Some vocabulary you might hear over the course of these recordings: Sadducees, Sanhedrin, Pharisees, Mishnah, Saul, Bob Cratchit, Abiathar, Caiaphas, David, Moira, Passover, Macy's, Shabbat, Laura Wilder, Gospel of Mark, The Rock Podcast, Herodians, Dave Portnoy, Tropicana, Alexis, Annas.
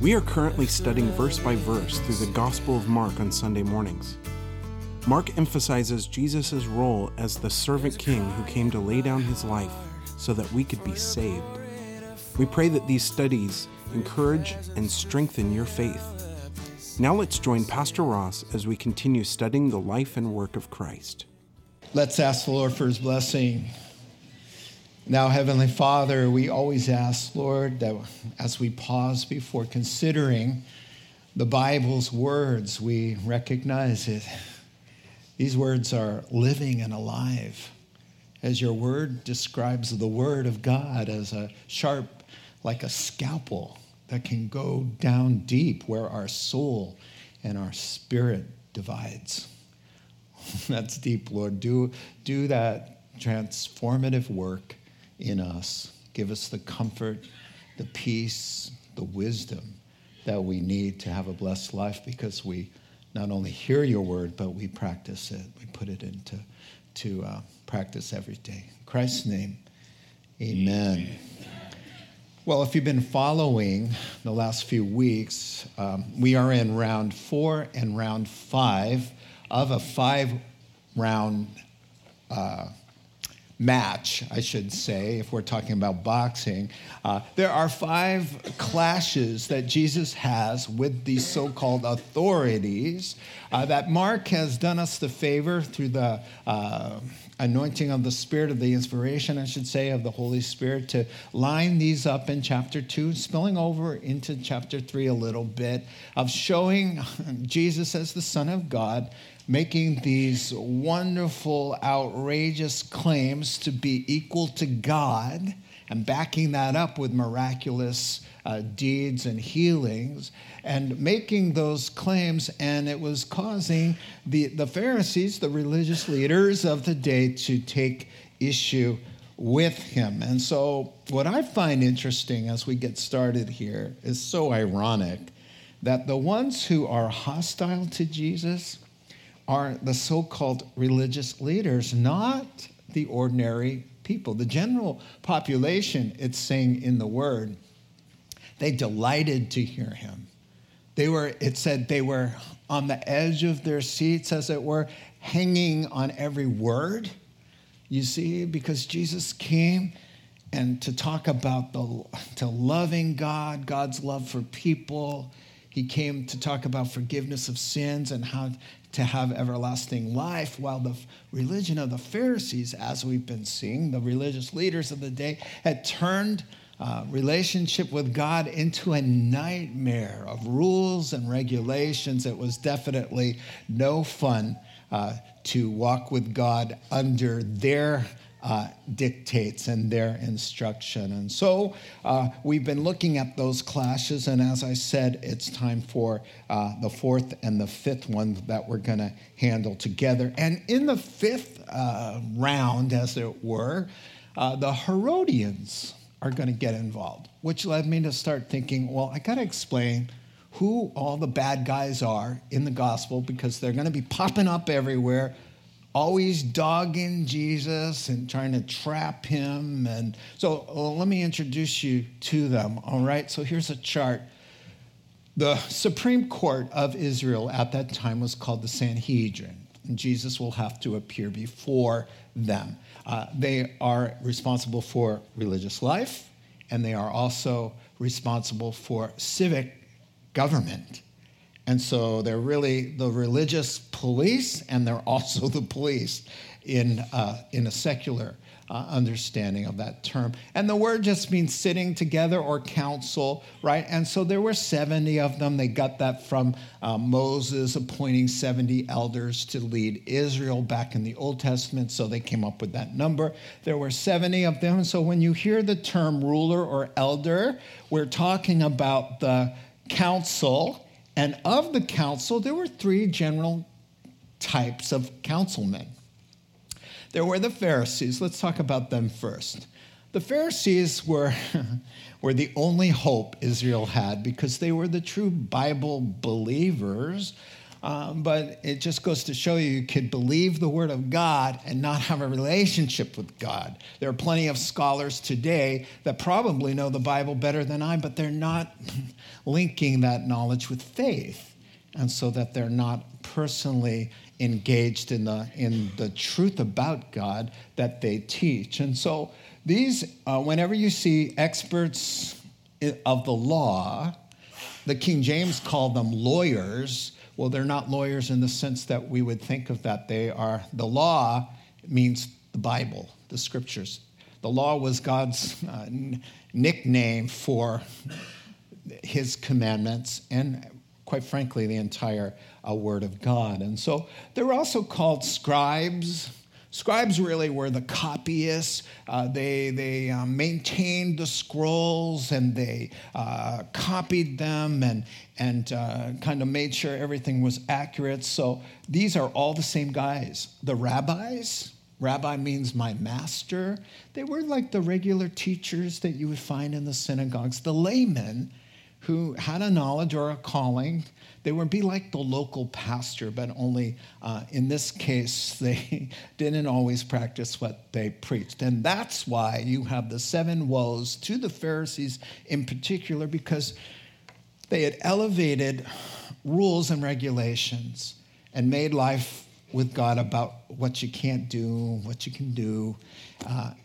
We are currently studying verse by verse through the Gospel of Mark on Sunday mornings. Mark emphasizes Jesus' role as the servant king who came to lay down his life so that we could be saved. We pray that these studies encourage and strengthen your faith. Now let's join Pastor Ross as we continue studying the life and work of Christ. Let's ask the Lord for his blessing. Now, Heavenly Father, we always ask, Lord, that as we pause before considering the Bible's words, we recognize it. These words are living and alive. As your word describes the word of God as a sharp, like a scalpel that can go down deep where our soul and our spirit divides. That's deep, Lord. Do that transformative work in us. Give us the comfort, the peace, the wisdom that we need to have a blessed life, because we not only hear your word, but we practice it. We put it into practice every day. In Christ's name, amen. Well, if you've been following the last few weeks, we are in round 4 and round 5 of a 5-round match, I should say, if we're talking about boxing. There are 5 clashes that Jesus has with these so-called authorities that Mark has done us the favor through the anointing of the Spirit, of the inspiration, I should say, of the Holy Spirit, to line these up in chapter 2, spilling over into chapter 3 a little bit, of showing Jesus as the Son of God, making these wonderful, outrageous claims to be equal to God, and backing that up with miraculous deeds and healings, and making those claims. And it was causing the Pharisees, the religious leaders of the day, to take issue with him. And so what I find interesting as we get started here is so ironic that the ones who are hostile to Jesus are the so-called religious leaders, not the ordinary people. The general population, it's saying in the word, they delighted to hear him. It said they were on the edge of their seats, as it were, hanging on every word, you see, because Jesus came and to talk about to loving God, God's love for people. He came to talk about forgiveness of sins and how to have everlasting life, while the religion of the Pharisees, as we've been seeing, the religious leaders of the day, had turned relationship with God into a nightmare of rules and regulations. It was definitely no fun to walk with God under their dictates and their instruction. And so we've been looking at those clashes, and as I said, it's time for the 4th and the 5th one that we're going to handle together. And in the 5th round, as it were, the Herodians are going to get involved, which led me to start thinking, well, I got to explain who all the bad guys are in the gospel, because they're going to be popping up everywhere, always dogging Jesus and trying to trap him. And so let me introduce you to them, all right? So here's a chart. The Supreme Court of Israel at that time was called the Sanhedrin, and Jesus will have to appear before them. They are responsible for religious life, and they are also responsible for civic government. And so they're really the religious police, and they're also the police in a secular understanding of that term. And the word just means sitting together or council, right? And so there were 70 of them. They got that from Moses appointing 70 elders to lead Israel back in the Old Testament. So they came up with that number. There were 70 of them. And so when you hear the term ruler or elder, we're talking about the council And of the council, there were three general types of councilmen. There were the Pharisees. Let's talk about them first. The Pharisees were the only hope Israel had because they were the true Bible believers. But it just goes to show you could believe the Word of God and not have a relationship with God. There are plenty of scholars today that probably know the Bible better than I, but they're not linking that knowledge with faith, and so that they're not personally engaged in the truth about God that they teach. And so these, whenever you see experts of the law, the King James called them lawyers. Well, they're not lawyers in the sense that we would think of that. They are, the law means the Bible, the scriptures. The law was God's nickname for his commandments and, quite frankly, the entire word of God. And so they were also called scribes. Scribes really were the copyists. They maintained the scrolls and they copied them and kind of made sure everything was accurate. So these are all the same guys. The rabbis, rabbi means my master. They were like the regular teachers that you would find in the synagogues. The laymen who had a knowledge or a calling, they would be like the local pastor, but only in this case, they didn't always practice what they preached. And that's why you have the seven woes to the Pharisees in particular, because they had elevated rules and regulations and made life with God about what you can't do, what you can do,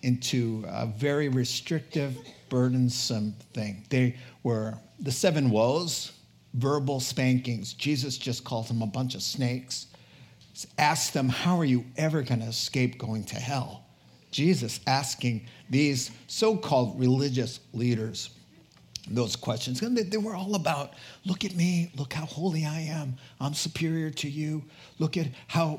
into a very restrictive, burdensome thing. They were the seven woes, verbal spankings. Jesus just called them a bunch of snakes. Asked them, how are you ever going to escape going to hell? Jesus asking these so-called religious leaders those questions. And they were all about, look at me, look how holy I am. I'm superior to you. Look at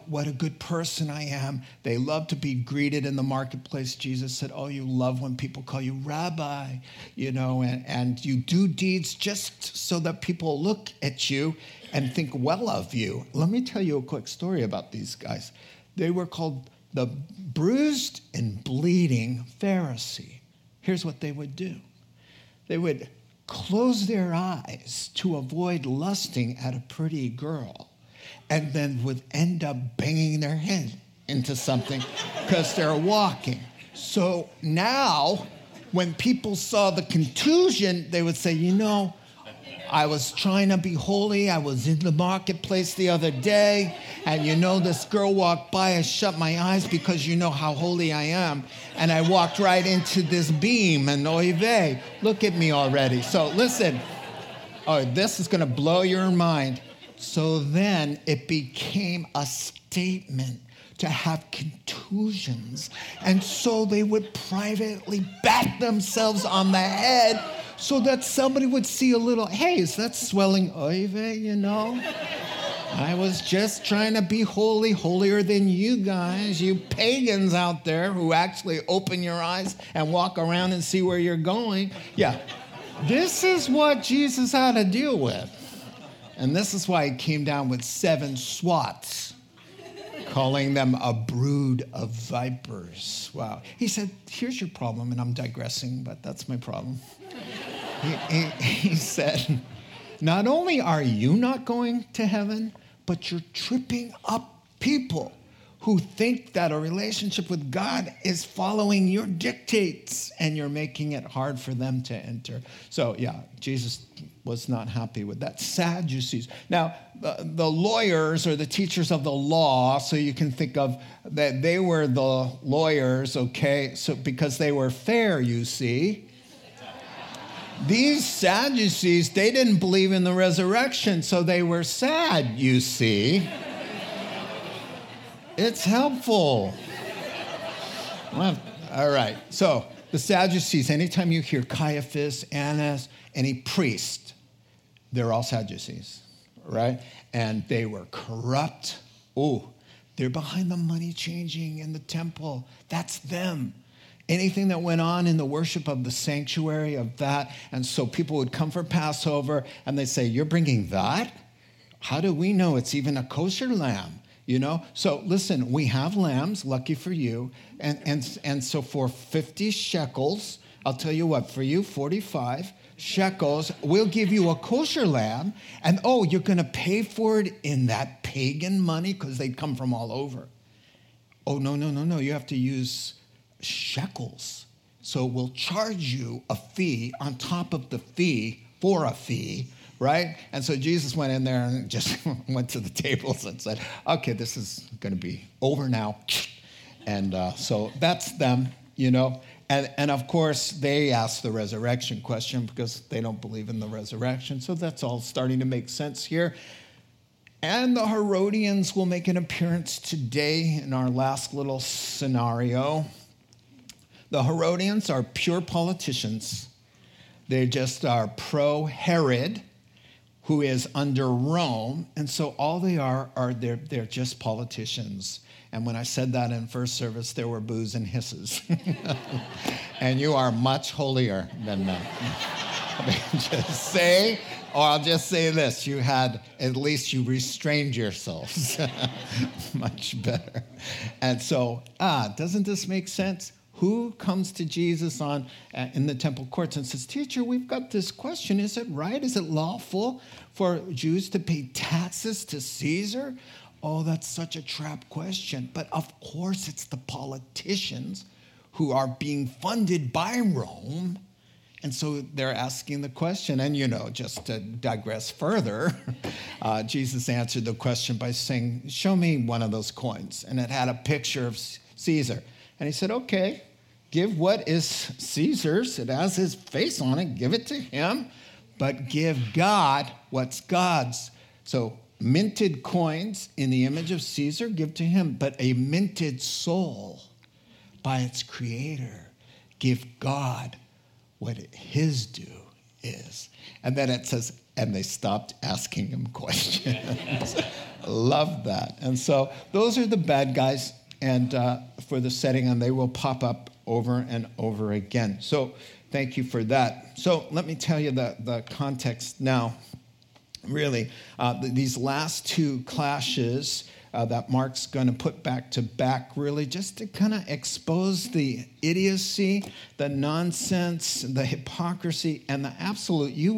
what a good person I am. They love to be greeted in the marketplace. Jesus said, oh, you love when people call you rabbi, and you do deeds just so that people look at you and think well of you. Let me tell you a quick story about these guys. They were called the bruised and bleeding Pharisee. Here's what they would do. They would close their eyes to avoid lusting at a pretty girl and then would end up banging their head into something because they're walking. So now when people saw the contusion, they would say, I was trying to be holy. I was in the marketplace the other day, and this girl walked by. I shut my eyes because you know how holy I am, and I walked right into this beam, and oy vey, look at me already. So listen, this is going to blow your mind. So then it became a statement to have contusions, and so they would privately bat themselves on the head so that somebody would see a little, hey, is that swelling? I was just trying to be holy, holier than you guys, you pagans out there who actually open your eyes and walk around and see where you're going. Yeah, this is what Jesus had to deal with. And this is why he came down with seven swats, calling them a brood of vipers. Wow. He said, here's your problem, and I'm digressing, but that's my problem. He said, not only are you not going to heaven, but you're tripping up people who think that a relationship with God is following your dictates, and you're making it hard for them to enter. So, yeah, Jesus was not happy with that. Sadducees. Now, the lawyers or the teachers of the law, so you can think of that they were the lawyers, okay, so because they were fair, you see. These Sadducees, they didn't believe in the resurrection, so they were sad, you see. It's helpful. All right. So the Sadducees, anytime you hear Caiaphas, Annas, any priest, they're all Sadducees, right? And they were corrupt. Oh, they're behind the money changing in the temple. That's them. Anything that went on in the worship of the sanctuary of that. And so people would come for Passover and they'd say, you're bringing that? How do we know it's even a kosher lamb? You know, so listen, we have lambs, lucky for you. And so for 50 shekels, I'll tell you what, for you, 45 shekels, we'll give you a kosher lamb. And oh, you're going to pay for it in that pagan money because they come from all over. Oh, no. You have to use shekels. So we'll charge you a fee on top of the fee for a fee. Right? And so Jesus went in there and just went to the tables and said, okay, this is going to be over now. And so that's them, you know. And of course, they asked the resurrection question because they don't believe in the resurrection. So that's all starting to make sense here. And the Herodians will make an appearance today in our last little scenario. The Herodians are pure politicians. They just are pro-Herod, who is under Rome, and so all they are they're just politicians. And when I said that in first service, there were boos and hisses. And you are much holier than them. I mean, just say, or I'll just say this, you had, at least you restrained yourselves. Much better. And so, doesn't this make sense? Who comes to Jesus in the temple courts and says, teacher, we've got this question. Is it right? Is it lawful for Jews to pay taxes to Caesar? Oh, that's such a trap question. But of course, it's the politicians who are being funded by Rome. And so they're asking the question. And, you know, just to digress further, Jesus answered the question by saying, show me one of those coins. And it had a picture of Caesar. And he said, okay, give what is Caesar's. It has his face on it. Give it to him. But give God what's God's. So minted coins in the image of Caesar, give to him. But a minted soul by its creator, give God what his due is. And then it says, and they stopped asking him questions. Love that. And so those are the bad guys. And for the setting, and they will pop up over and over again. So thank you for that. So let me tell you the context now. Really, these last two clashes that Mark's going to put back to back, really just to kind of expose the idiocy, the nonsense, the hypocrisy, and the absolute. You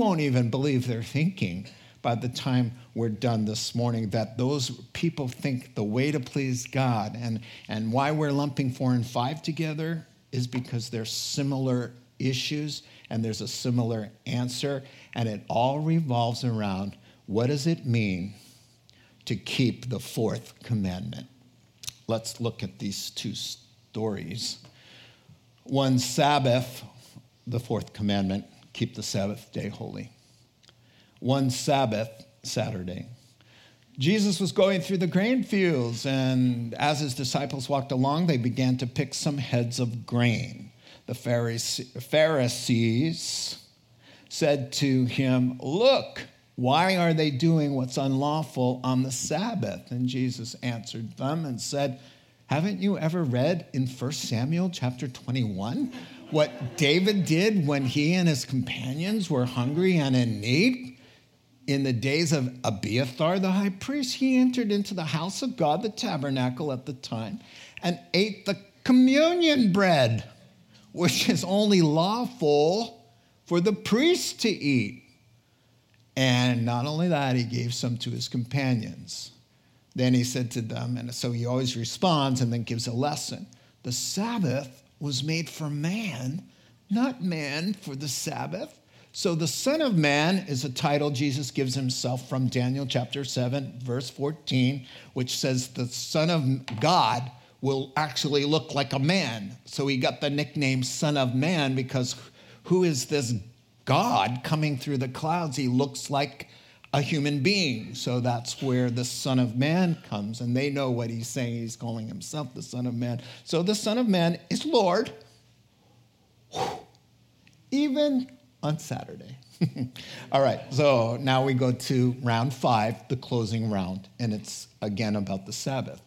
won't even believe they're thinking by the time we're done this morning, that those people think the way to please God and why we're lumping 4 and 5 together is because they're similar issues and there's a similar answer, and it all revolves around what does it mean to keep the 4th commandment? Let's look at these two stories. One Sabbath, the 4th commandment, keep the Sabbath day holy. One Sabbath, Saturday, Jesus was going through the grain fields, and as his disciples walked along, they began to pick some heads of grain. The Pharisees said to him, look, why are they doing what's unlawful on the Sabbath? And Jesus answered them and said, haven't you ever read in 1 Samuel chapter 21 what David did when he and his companions were hungry and in need? In the days of Abiathar, the high priest, he entered into the house of God, the tabernacle at the time, and ate the communion bread, which is only lawful for the priest to eat. And not only that, he gave some to his companions. Then he said to them, and so he always responds and then gives a lesson. The Sabbath was made for man, not man for the Sabbath. So the Son of Man is a title Jesus gives himself from Daniel chapter 7, verse 14, which says the Son of God will actually look like a man. So he got the nickname Son of Man because who is this God coming through the clouds? He looks like a human being. So that's where the Son of Man comes. And they know what he's saying. He's calling himself the Son of Man. So the Son of Man is Lord. Even on Saturday. All right, so now we go to round 5, the closing round, and it's again about the Sabbath.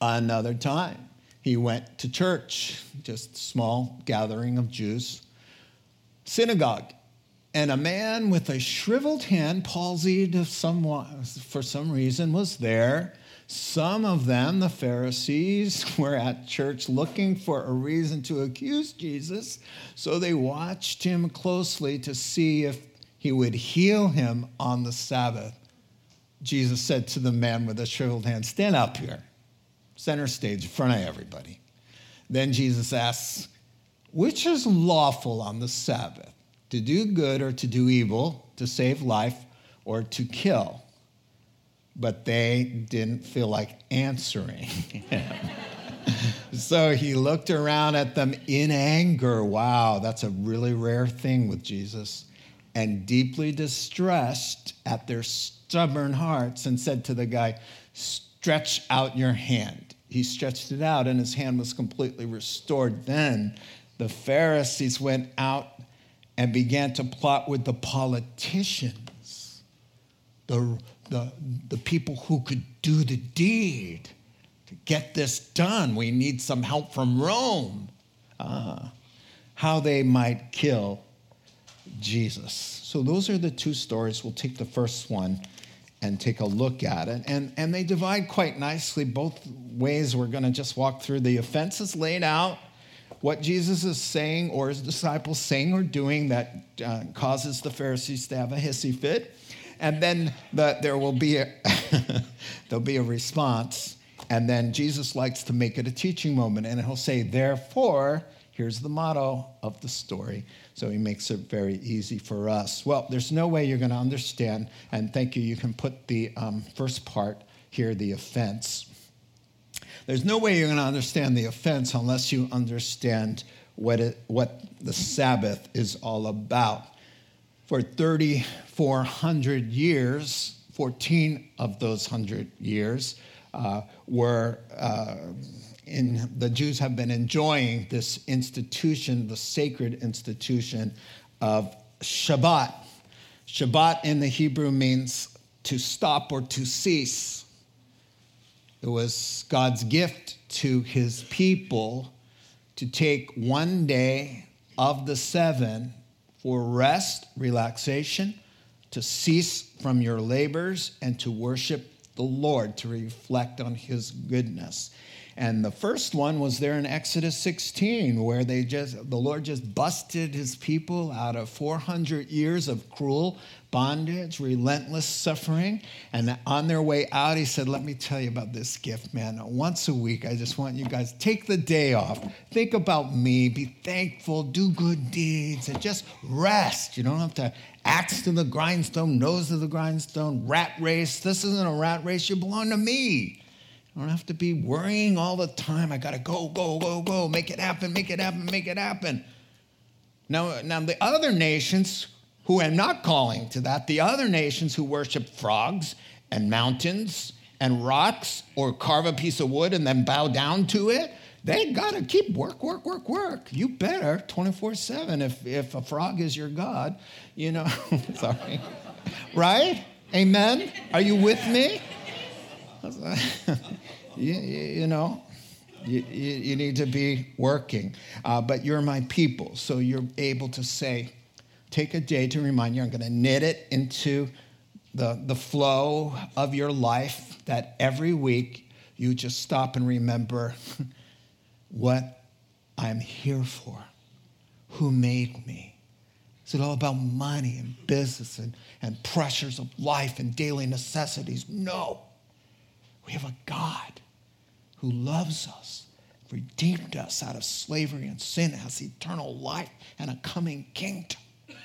Another time, he went to church, just a small gathering of Jews, synagogue, And a man with a shriveled hand, palsied for some reason, was there. Some of them, the Pharisees, were at church looking for a reason to accuse Jesus, so they watched him closely to see if he would heal him on the Sabbath. Jesus said to the man with the shriveled hand, "Stand up here, center stage, in front of everybody." Then Jesus asks, "Which is lawful on the Sabbath? To do good or to do evil, to save life or to kill?" But they didn't feel like answering. So he looked around at them in anger. Wow, that's a really rare thing with Jesus. And deeply distressed at their stubborn hearts, and said to the guy, "Stretch out your hand." He stretched it out, and his hand was completely restored. Then the Pharisees went out and began to plot with the politicians, the people who could do the deed to get this done. We need some help from Rome. How they might kill Jesus. So those are the two stories. We'll take the first one and take a look at it. And they divide quite nicely both ways. We're going to just walk through the offenses laid out, what Jesus is saying or his disciples saying or doing that causes the Pharisees to have a hissy fit. And then there will be there'll be a response. And then Jesus likes to make it a teaching moment. And he'll say, therefore, here's the motto of the story. So he makes it very easy for us. Well, there's no way you're going to understand. And thank you. You can put the first part here, the offense. There's no way you're going to understand the offense unless you understand what the Sabbath is all about. For 3,400 years, 14 of those 100 years the Jews have been enjoying this institution, the sacred institution of Shabbat. Shabbat in the Hebrew means to stop or to cease. It was God's gift to his people to take one day of the 7 for rest, relaxation, to cease from your labors, and to worship the Lord, to reflect on his goodness. And the first one was there in Exodus 16, where the Lord just busted his people out of 400 years of cruel bondage, relentless suffering. And on their way out, he said, "Let me tell you about this gift, man. Once a week, I just want you guys to take the day off. Think about me. Be thankful. Do good deeds. And just rest. You don't have to axe to the grindstone, nose to the grindstone, rat race. This isn't a rat race. You belong to me. I don't have to be worrying all the time. I got to go, make it happen, make it happen, make it happen." Now the other nations who am not calling to that, the other nations who worship frogs and mountains and rocks or carve a piece of wood and then bow down to it, they got to keep work. You better 24/7 if a frog is your God, you know. Sorry. Right? Amen? Are you with me? You need to be working. But you're my people, so you're able to say, take a day to remind you. I'm going to knit it into the flow of your life, that every week you just stop and remember what I'm here for, who made me. Is it all about money and business and pressures of life and daily necessities? No. We have a God who loves us, redeemed us out of slavery and sin, has eternal life and a coming kingdom. And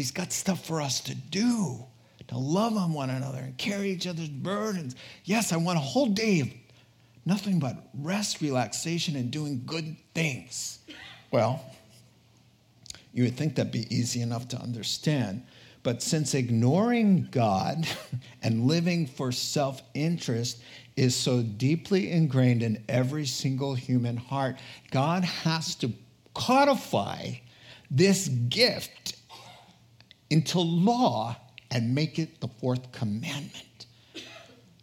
he's got stuff for us to do, to love on one another and carry each other's burdens. Yes, I want a whole day of nothing but rest, relaxation, and doing good things. Well, you would think that'd be easy enough to understand. But since ignoring God and living for self-interest is so deeply ingrained in every single human heart, God has to codify this gift into law and make it the fourth commandment,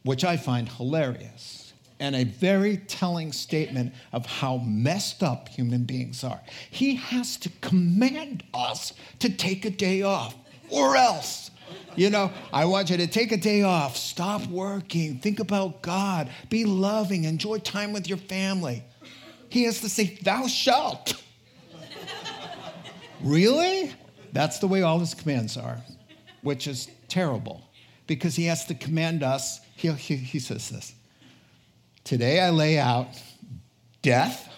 which I find hilarious. and a very telling statement of how messed up human beings are. He has to command us to take a day off or else. You know, I want you to take a day off, stop working, think about God, be loving, enjoy time with your family. He has to say, thou shalt. Really? That's the way all his commands are, which is terrible because he has to command us. He says this. Today I lay out death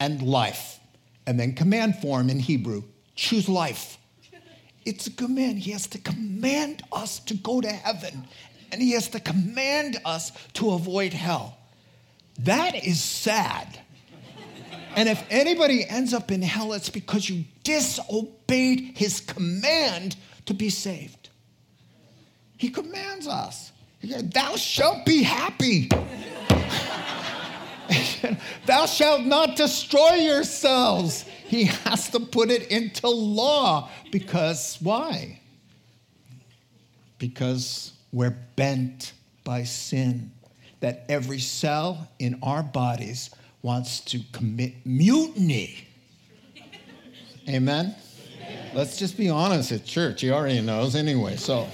and life, and then command form in Hebrew, choose life. It's a command. He has to command us to go to heaven, and he has to command us to avoid hell. That is sad. And if anybody ends up in hell, it's because you disobeyed his command to be saved. He commands us. Thou shalt be happy. Thou shalt not destroy yourselves. He has to put it into law. Because why? Because we're bent by sin. That every cell in our bodies wants to commit mutiny. Amen? Let's just be honest at church. He already knows anyway, so...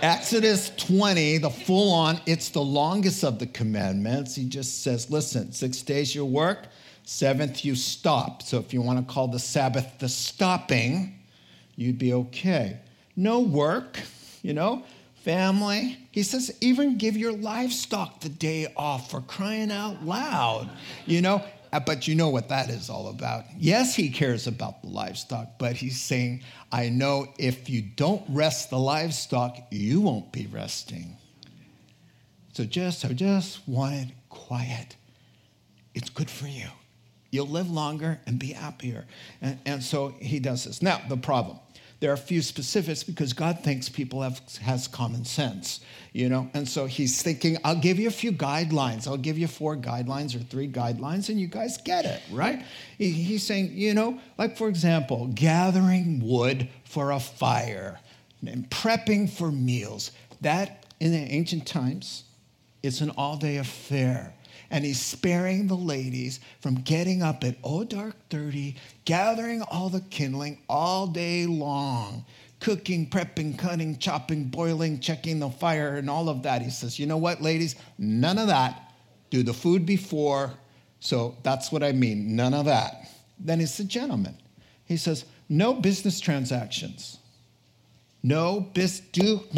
Exodus 20, the full-on, it's the longest of the commandments. He just says, listen, 6 days you work, seventh you stop. So if you want to call the Sabbath the stopping, you'd be okay. No work, you know, family. He says, even give your livestock the day off for crying out loud, you know. But you know what that is all about. Yes, he cares about the livestock, but he's saying, I know if you don't rest the livestock, you won't be resting. So I just want it quiet. It's good for you. You'll live longer and be happier. And so he does this. Now, the problem. There are a few specifics because God thinks people has common sense, you know. And so he's thinking, I'll give you a few guidelines. I'll give you 4 guidelines or 3 guidelines, and you guys get it, right? He's saying, you know, like, for example, gathering wood for a fire and prepping for meals. That, in the ancient times, it's an all-day affair. And he's sparing the ladies from getting up at dark 30, gathering all the kindling all day long, cooking, prepping, cutting, chopping, boiling, checking the fire, and all of that. He says, you know what, ladies? None of that. Do the food before. So that's what I mean, none of that. Then it's the gentleman. He says, no business transactions. Do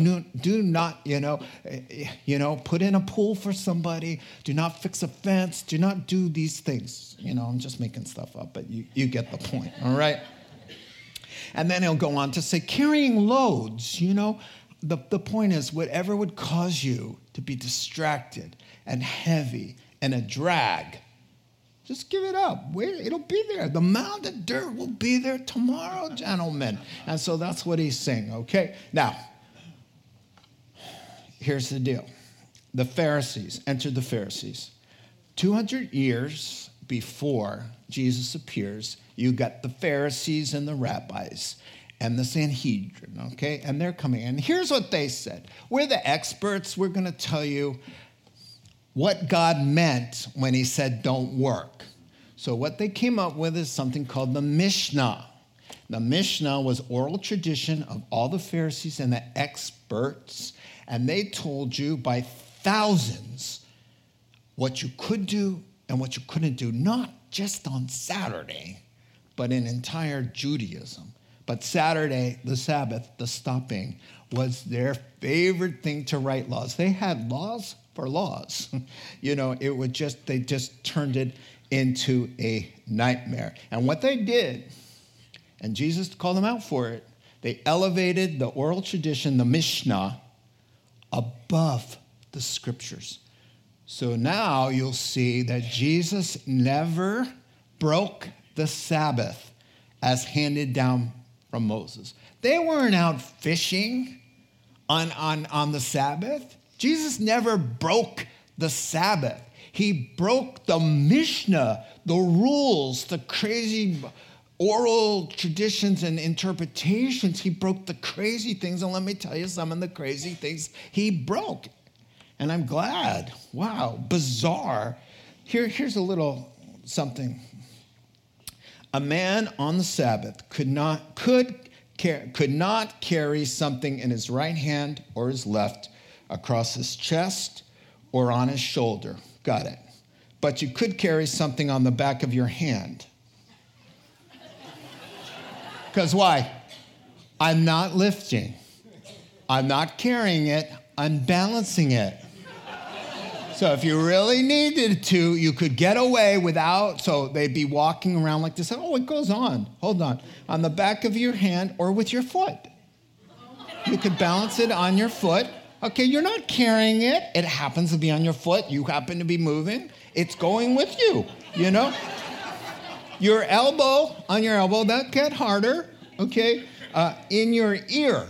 not, you know, put in a pool for somebody. Do not fix a fence. Do not do these things. You know, I'm just making stuff up, but you get the point, all right? And then he'll go on to say, carrying loads, you know. The point is, whatever would cause you to be distracted and heavy and a drag, just give it up. Wait, it'll be there. The mound of dirt will be there tomorrow, gentlemen. And so that's what he's saying, okay? Now, here's the deal. The Pharisees, enter the Pharisees. 200 years before Jesus appears, you got the Pharisees and the rabbis and the Sanhedrin, okay? And they're coming in. Here's what they said. We're the experts. We're going to tell you what God meant when he said don't work. So what they came up with is something called the Mishnah. The Mishnah was oral tradition of all the Pharisees and the experts, and they told you by thousands what you could do and what you couldn't do, not just on Saturday, but in entire Judaism. But Saturday, the Sabbath, the stopping, was their favorite thing to write laws. They had laws for laws. You know, it would just, they just turned it into a nightmare. And what they did, and Jesus called them out for it, they elevated the oral tradition, the Mishnah, above the scriptures. So now you'll see that Jesus never broke the Sabbath as handed down from Moses. They weren't out fishing on the Sabbath. Jesus never broke the Sabbath. He broke the Mishnah, the rules, the crazy oral traditions and interpretations. He broke the crazy things, and let me tell you some of the crazy things he broke. and I'm glad. Wow, bizarre. Here's a little something. A man on the Sabbath could not carry something in his right hand or his left across his chest or on his shoulder. Got it. But you could carry something on the back of your hand. Because why? I'm not lifting. I'm not carrying it. I'm balancing it. So if you really needed to, you could get away without, so they'd be walking around like this. Oh, it goes on. Hold on the back of your hand or with your foot. You could balance it on your foot. Okay, you're not carrying it. It happens to be on your foot. You happen to be moving. It's going with you, you know? Your elbow, on your elbow, that get harder, okay? In your ear.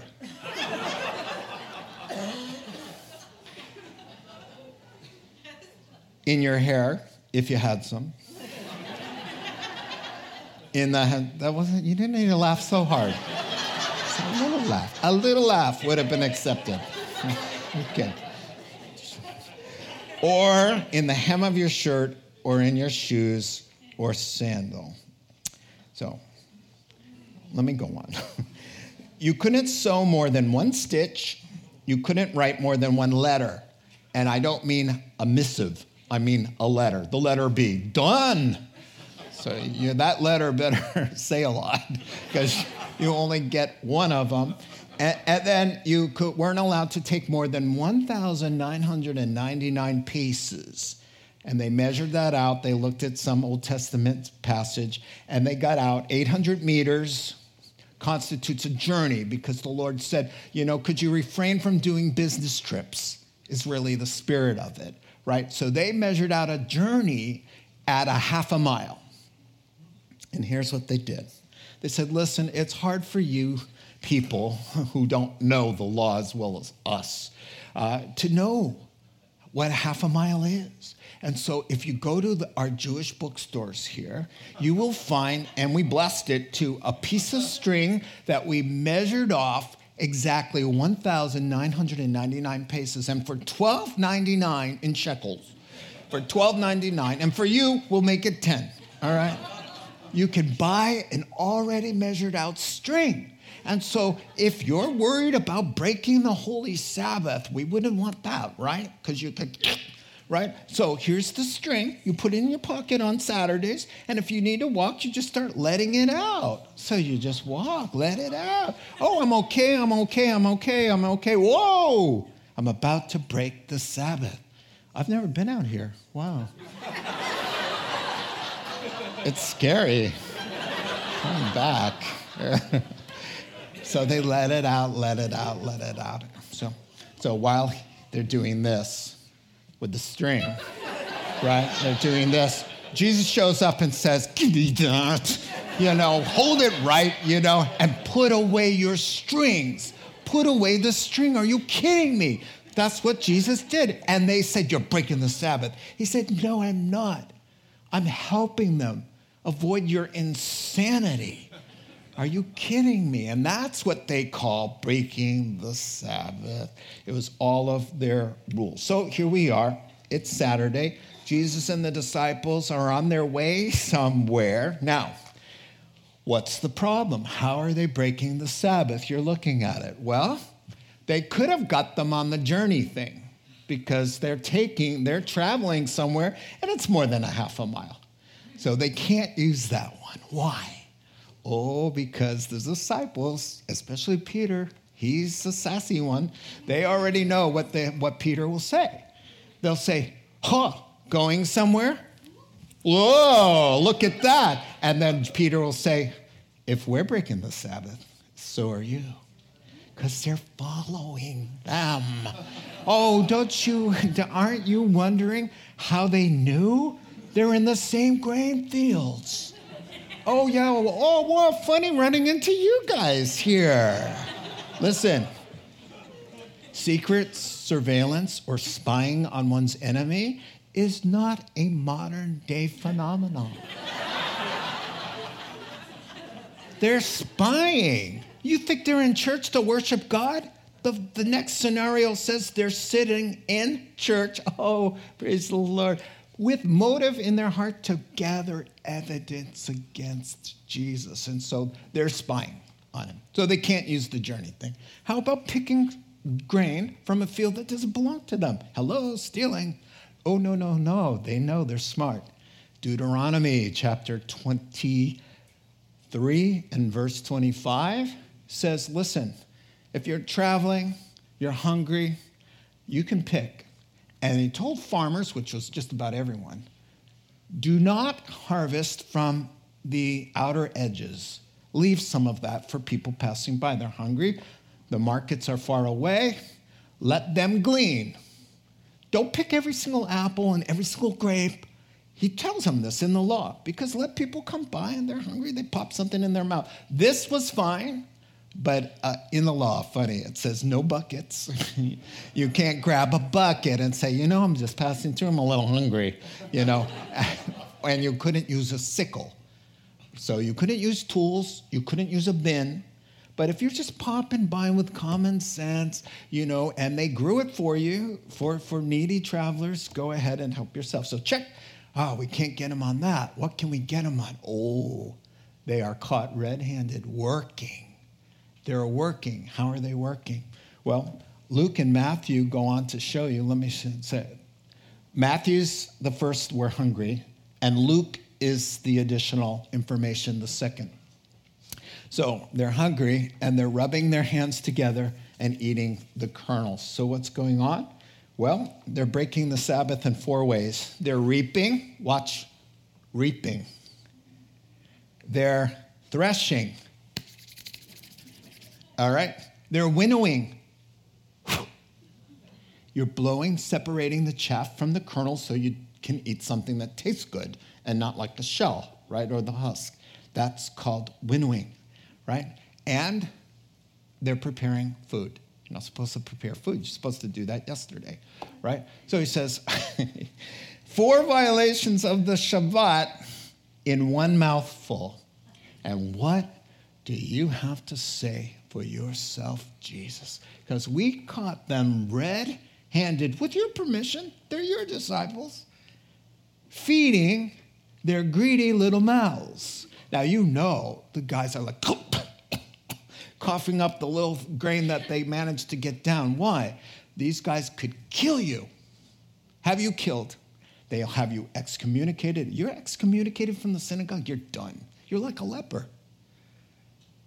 In your hair, if you had some. In the, that wasn't, you didn't need to laugh so hard. Just a little laugh would have been accepted. Okay. Or in the hem of your shirt, or in your shoes, or sandal. So, let me go on. You couldn't sew more than one stitch. You couldn't write more than one letter. And I don't mean a missive. I mean a letter, the letter B, done. So that letter better say a lot because you only get one of them. And then you weren't allowed to take more than 1,999 pieces. And they measured that out. They looked at some Old Testament passage, and they got out 800 meters constitutes a journey because the Lord said, could you refrain from doing business trips is really the spirit of it. Right? So they measured out a journey at a half a mile. And here's what they did. They said, listen, it's hard for you people who don't know the law as well as us to know what half a mile is. And so if you go to our Jewish bookstores here, you will find, and we blessed it, to a piece of string that we measured off exactly 1,999 paces, and for $12.99 in shekels. For $12.99, and for you, we'll make it 10, all right? You can buy an already measured out string. And so if you're worried about breaking the holy Sabbath, we wouldn't want that, right? Because you could, right? So here's the string. You put it in your pocket on Saturdays, and if you need to walk, you just start letting it out. So you just walk, let it out. Oh, I'm okay. Whoa, I'm about to break the Sabbath. I've never been out here. Wow. It's scary. I'm back. So they let it out. So while they're doing this with the string, right? They're doing this. Jesus shows up and says, hold it right, and put away your strings. Put away the string. Are you kidding me? That's what Jesus did. And they said, you're breaking the Sabbath. He said, no, I'm not. I'm helping them avoid your insanity. Are you kidding me? And that's what they call breaking the Sabbath. It was all of their rules. So here we are. It's Saturday. Jesus and the disciples are on their way somewhere. Now, what's the problem? How are they breaking the Sabbath? You're looking at it. Well, they could have got them on the journey thing because they're traveling somewhere, and it's more than a half a mile. So they can't use that one. Why? Oh, because the disciples, especially Peter, he's the sassy one, they already know what Peter will say. They'll say, going somewhere? Whoa, look at that. And then Peter will say, if we're breaking the Sabbath, so are you. Because they're following them. Oh, aren't you wondering how they knew? They're in the same grain fields. Oh, yeah. Oh, well, funny running into you guys here. Listen, secret surveillance or spying on one's enemy is not a modern-day phenomenon. They're spying. You think they're in church to worship God? The next scenario says they're sitting in church, oh, praise the Lord, with motive in their heart to gather evidence against Jesus. And so they're spying on him. So they can't use the journey thing. How about picking grain from a field that doesn't belong to them? Hello, stealing. Oh, no. They know they're smart. Deuteronomy chapter 23 and verse 25 says, listen, if you're traveling, you're hungry, you can pick. And he told farmers, which was just about everyone, do not harvest from the outer edges. Leave some of that for people passing by. They're hungry. The markets are far away. Let them glean. Don't pick every single apple and every single grape. He tells them this in the law, because let people come by and they're hungry. They pop something in their mouth. This was fine. But in the law, funny, it says no buckets. You can't grab a bucket and say, I'm just passing through. I'm a little hungry, And you couldn't use a sickle. So you couldn't use tools. You couldn't use a bin. But if you're just popping by with common sense, and they grew it for you, for needy travelers, go ahead and help yourself. So check. We can't get them on that. What can we get them on? Oh, they are caught red-handed working. They're working. How are they working? Well, Luke and Matthew go on to show you. Let me say it. Matthew's the first, we're hungry, and Luke is the additional information, the second. So they're hungry, and they're rubbing their hands together and eating the kernels. So what's going on? Well, they're breaking the Sabbath in four ways. They're reaping. Watch. Reaping. They're threshing. All right? They're winnowing. You're blowing, separating the chaff from the kernel so you can eat something that tastes good and not like the shell, right, or the husk. That's called winnowing, right? And they're preparing food. You're not supposed to prepare food. You're supposed to do that yesterday, right? So he says, 4 violations of the Shabbat in one mouthful. And what do you have to say for yourself, Jesus? Because we caught them red-handed. With your permission, they're your disciples, feeding their greedy little mouths. Now, the guys are like, coughing up the little grain that they managed to get down. Why? These guys could kill you. Have you killed? They'll have you excommunicated. You're excommunicated from the synagogue. You're done. You're like a leper.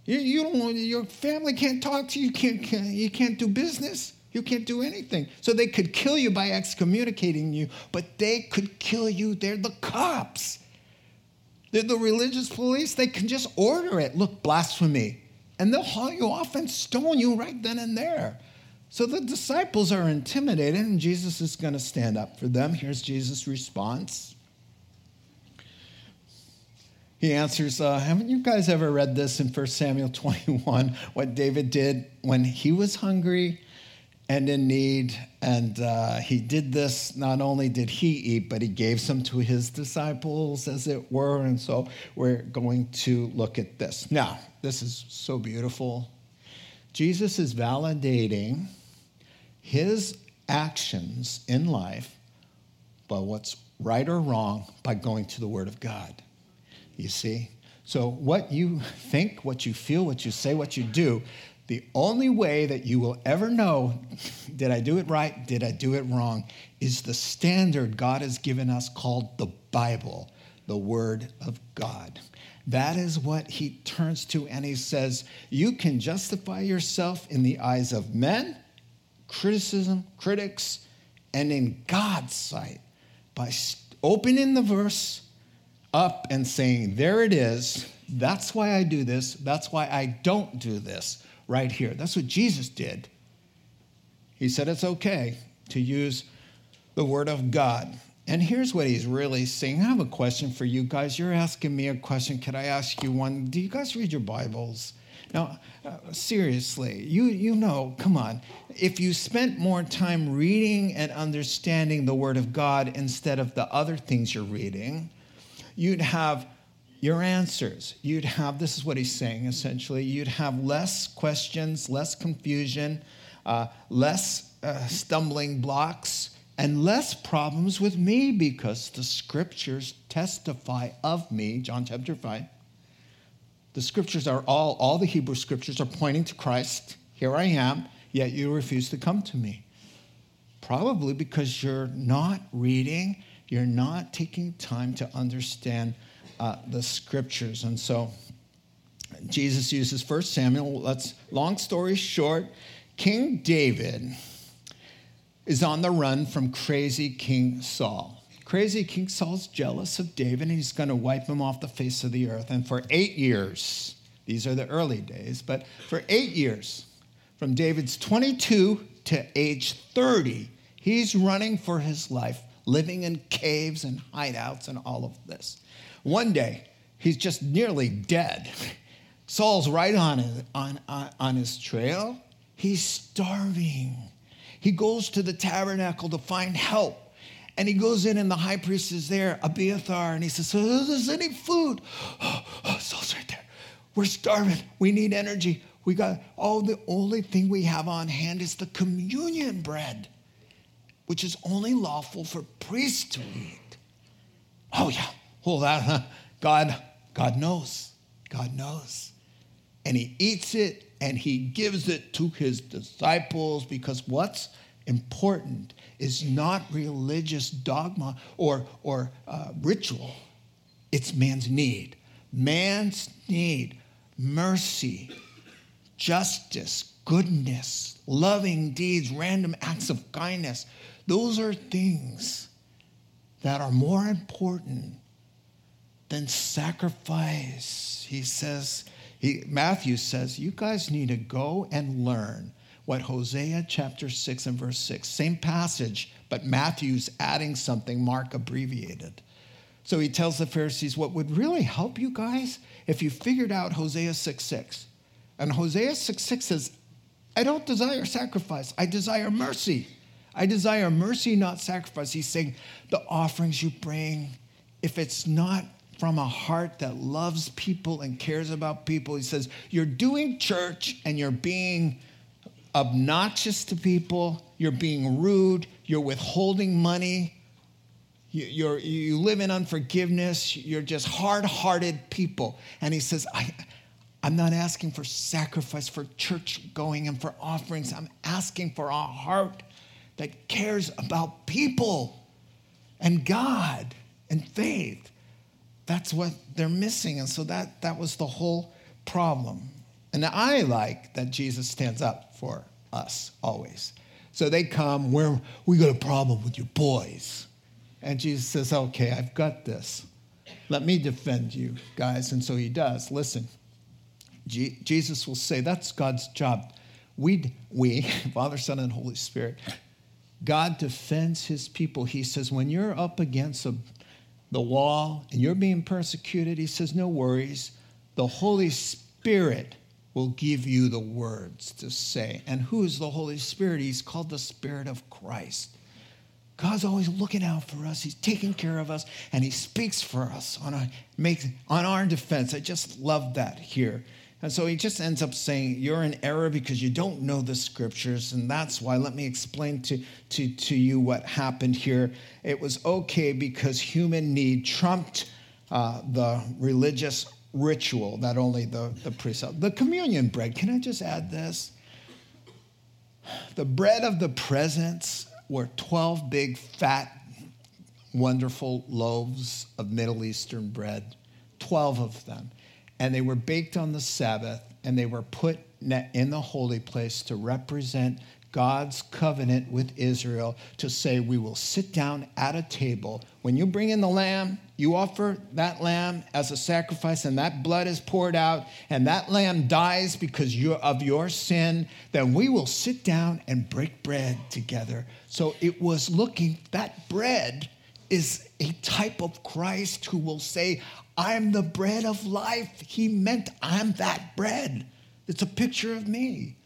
Your family can't talk to you. You can't do business. You can't do anything. So they could kill you by excommunicating you, but they could kill you. They're the cops. They're the religious police. They can just order it. Look, blasphemy. And they'll haul you off and stone you right then and there. So the disciples are intimidated, and Jesus is going to stand up for them. Here's Jesus' response. He answers, haven't you guys ever read this in 1 Samuel 21, what David did when he was hungry and in need? And he did this, not only did he eat, but he gave some to his disciples, as it were. And so we're going to look at this. Now, this is so beautiful. Jesus is validating his actions in life by what's right or wrong by going to the Word of God. You see? So what you think, what you feel, what you say, what you do, the only way that you will ever know, did I do it right, did I do it wrong, is the standard God has given us called the Bible, the Word of God. That is what he turns to, and he says, you can justify yourself in the eyes of men, criticism, critics, and in God's sight by opening the verse up and saying, there it is. That's why I do this. That's why I don't do this right here. That's what Jesus did. He said it's okay to use the Word of God. And here's what he's really saying. I have a question for you guys. You're asking me a question. Can I ask you one? Do you guys read your Bibles? Now, seriously, you know, come on. If you spent more time reading and understanding the Word of God instead of the other things you're reading, you'd have your answers. You'd have, this is what he's saying, essentially, you'd have less questions, less confusion, less stumbling blocks, and less problems with me, because the scriptures testify of me, John chapter 5. The scriptures are all the Hebrew scriptures are pointing to Christ. Here I am, yet you refuse to come to me. Probably because you're not reading, you're not taking time to understand the scriptures. And so Jesus uses 1 Samuel. Let's, long story short, King David is on the run from crazy King Saul. Crazy King Saul's jealous of David, and he's going to wipe him off the face of the earth. And for 8 years, these are the early days, but for 8 years, from David's 22 to age 30, he's running for his life, living in caves and hideouts and all of this. One day, he's just nearly dead. Saul's right on his trail. He's starving. He goes to the tabernacle to find help. And he goes in, and the high priest is there, Abiathar, and he says, so if there's any food, Saul's right there. We're starving. We need energy. We got, the only thing we have on hand is the communion bread, which is only lawful for priests to eat. Oh, yeah. Well, that, God knows. God knows. And he eats it. And he gives it to his disciples, because what's important is not religious dogma or ritual. It's man's need. Man's need, mercy, justice, goodness, loving deeds, random acts of kindness. Those are things that are more important than sacrifice. He says, Matthew says, you guys need to go and learn what Hosea chapter 6 and verse 6, same passage, but Matthew's adding something Mark abbreviated. So he tells the Pharisees, what would really help you guys if you figured out Hosea 6:6. And Hosea 6:6 says, I don't desire sacrifice. I desire mercy. I desire mercy, not sacrifice. He's saying the offerings you bring, if it's not from a heart that loves people and cares about people. He says, you're doing church and you're being obnoxious to people. You're being rude. You're withholding money. You live in unforgiveness. You're just hard-hearted people. And he says, I'm not asking for sacrifice, for church going and for offerings. I'm asking for a heart that cares about people and God and faith. That's what they're missing. And so that was the whole problem. And I like that Jesus stands up for us always. So they come, we got a problem with your boys. And Jesus says, okay, I've got this. Let me defend you guys. And so he does. Listen, Jesus will say, that's God's job. We Father, Son, and Holy Spirit, God defends his people. He says, when you're up against the wall, and you're being persecuted, he says, no worries. The Holy Spirit will give you the words to say. And who is the Holy Spirit? He's called the Spirit of Christ. God's always looking out for us. He's taking care of us, and he speaks for us on our defense. I just love that here. And so he just ends up saying, you're in error because you don't know the scriptures, and that's why. Let me explain to you what happened here. It was okay because human need trumped the religious ritual that only the priests had. The communion bread, can I just add this? The bread of the presence were 12 big, fat, wonderful loaves of Middle Eastern bread, 12 of them. And they were baked on the Sabbath, and they were put in the holy place to represent God's covenant with Israel, to say, we will sit down at a table. When you bring in the lamb, you offer that lamb as a sacrifice, and that blood is poured out, and that lamb dies because of your sin, then we will sit down and break bread together. So it was looking, that bread is a type of Christ who will say, I'm the bread of life. He meant I'm that bread. It's a picture of me.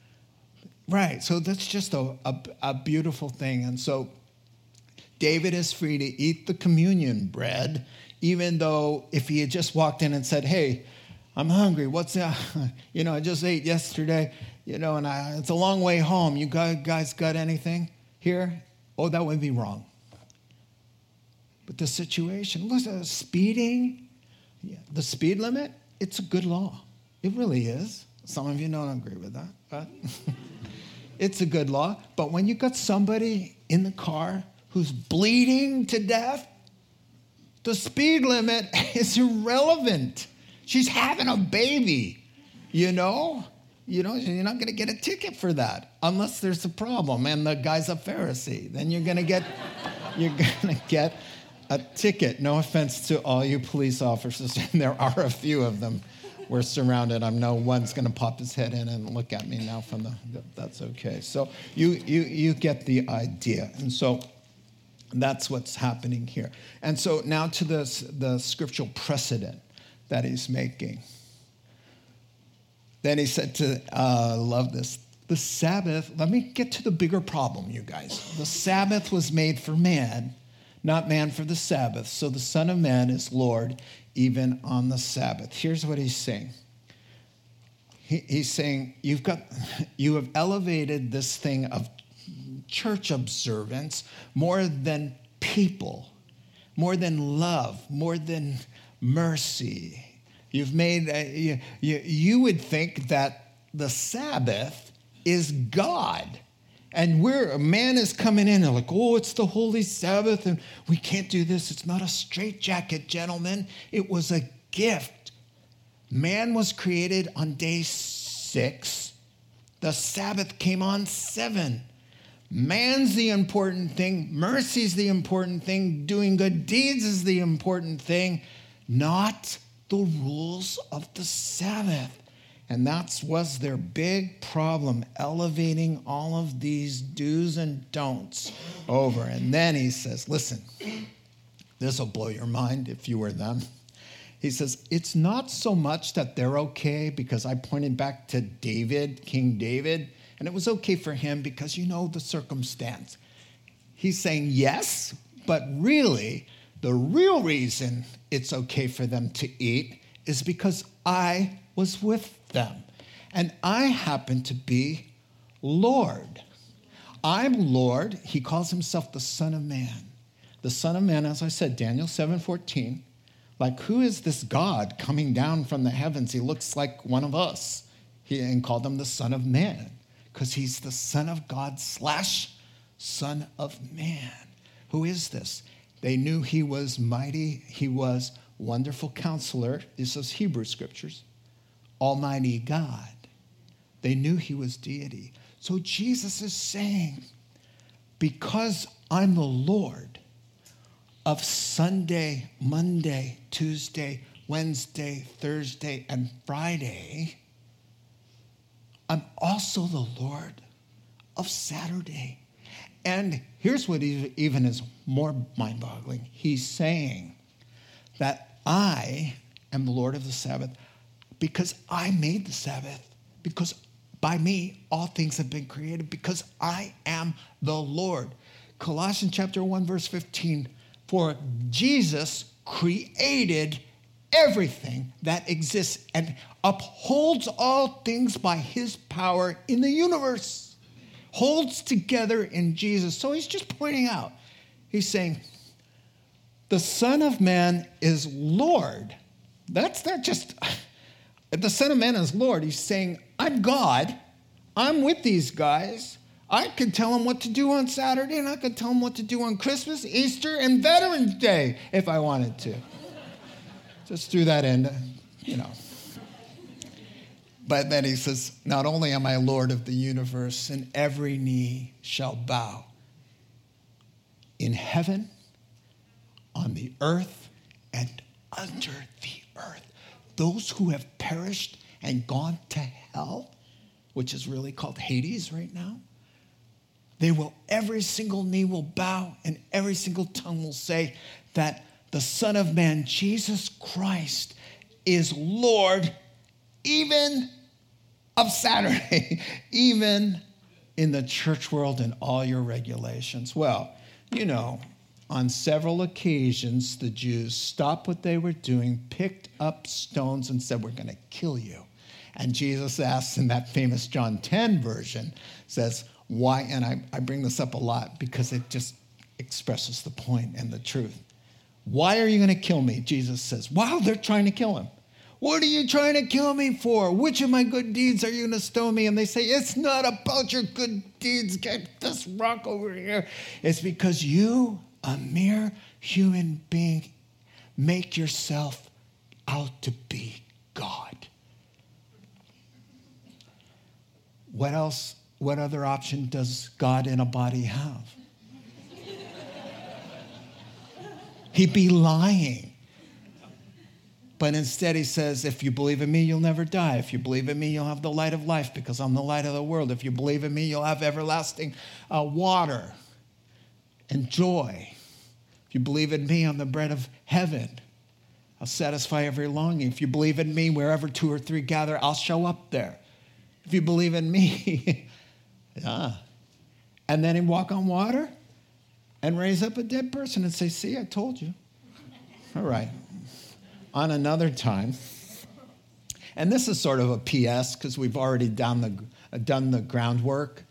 Right, so that's just a beautiful thing. And so David is free to eat the communion bread, even though if he had just walked in and said, hey, I'm hungry. What's that? I just ate yesterday. you know, and it's a long way home. You guys got anything here? Oh, that would be wrong. But the situation, look at speeding, the speed limit, it's a good law. It really is. Some of you don't agree with that, but it's a good law. But when you got somebody in the car who's bleeding to death, the speed limit is irrelevant. She's having a baby, you know? You know, you're not going to get a ticket for that unless there's a problem and the guy's a Pharisee. Then you're going to get a ticket. No offense to all you police officers, and there are a few of them. We're surrounded. I know one's going to pop his head in and look at me now from the. That's okay. So you get the idea, and so that's what's happening here. And so now to the scriptural precedent that he's making. Then he said to, love this, the Sabbath, let me get to the bigger problem, you guys. The Sabbath was made for man, not man for the Sabbath. So the Son of Man is Lord even on the Sabbath. Here's what he's saying. He's saying, you have elevated this thing of church observance more than people, more than love, more than mercy. You've made, you would think that the Sabbath is God. And a man is coming in and like, oh, it's the holy Sabbath and we can't do this. It's not a straitjacket, gentlemen. It was a gift. Man was created on day 6. The Sabbath came on 7. Man's the important thing. Mercy's the important thing. Doing good deeds is the important thing. Not the rules of the Sabbath. And that was their big problem, elevating all of these do's and don'ts over. And then he says, listen, this will blow your mind if you were them. He says, it's not so much that they're okay, because I pointed back to David, King David, and it was okay for him because you know the circumstance. He's saying yes, but really, the real reason it's okay for them to eat is because I was with them. And I happen to be Lord. I'm Lord. He calls himself the Son of Man. The Son of Man, as I said, Daniel 7:14, like who is this God coming down from the heavens? He looks like one of us. And called him the Son of Man because he's the Son of God / Son of Man. Who is this? They knew he was mighty. He was wonderful counselor. This is Hebrew scriptures. Almighty God. They knew he was deity. So Jesus is saying, because I'm the Lord of Sunday, Monday, Tuesday, Wednesday, Thursday, and Friday, I'm also the Lord of Saturday. And here's what even is more mind-boggling. He's saying that I am the Lord of the Sabbath because I made the Sabbath, because by me all things have been created, because I am the Lord. Colossians chapter 1, verse 15, for Jesus created everything that exists and upholds all things by his power in the universe. Holds together in Jesus. So he's just pointing out. He's saying, the Son of Man is Lord. That's not just, the Son of Man is Lord. He's saying, I'm God. I'm with these guys. I can tell them what to do on Saturday, and I can tell them what to do on Christmas, Easter, and Veterans Day if I wanted to. Just threw that in, you know. But then he says, not only am I Lord of the universe, and every knee shall bow in heaven, on the earth, and under the earth. Those who have perished and gone to hell, which is really called Hades right now, every single knee will bow and every single tongue will say that the Son of Man, Jesus Christ, is Lord even of Saturday, even in the church world and all your regulations. Well, you know, on several occasions, the Jews stopped what they were doing, picked up stones, and said, we're going to kill you. And Jesus asks in that famous John 10 version, says, why, and I bring this up a lot because it just expresses the point and the truth. Why are you going to kill me? Jesus says, wow, they're trying to kill him. What are you trying to kill me for? Which of my good deeds are you going to stone me? And they say, it's not about your good deeds. Get this rock over here. It's because you, a mere human being, make yourself out to be God. What else, what other option does God in a body have? He'd be lying. But instead he says, if you believe in me, you'll never die. If you believe in me, you'll have the light of life because I'm the light of the world. If you believe in me, you'll have everlasting water and joy. If you believe in me, I'm the bread of heaven. I'll satisfy every longing. If you believe in me, wherever two or three gather, I'll show up there. If you believe in me, and then he'd walk on water and raise up a dead person and say, see, I told you. All right. On another time, and this is sort of a PS because we've already done the groundwork.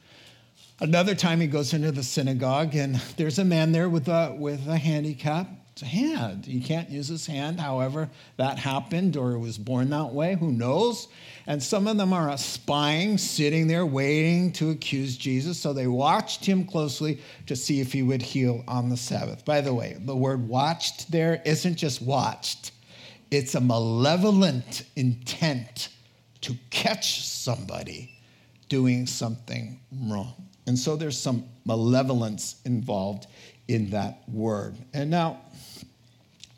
Another time he goes into the synagogue and there's a man there with a handicap. It's a hand. He can't use his hand. However, that happened or was born that way. Who knows? And some of them are spying, sitting there waiting to accuse Jesus. So they watched him closely to see if he would heal on the Sabbath. By the way, the word watched there isn't just watched. It's a malevolent intent to catch somebody doing something wrong. And so there's some malevolence involved in that word. And now,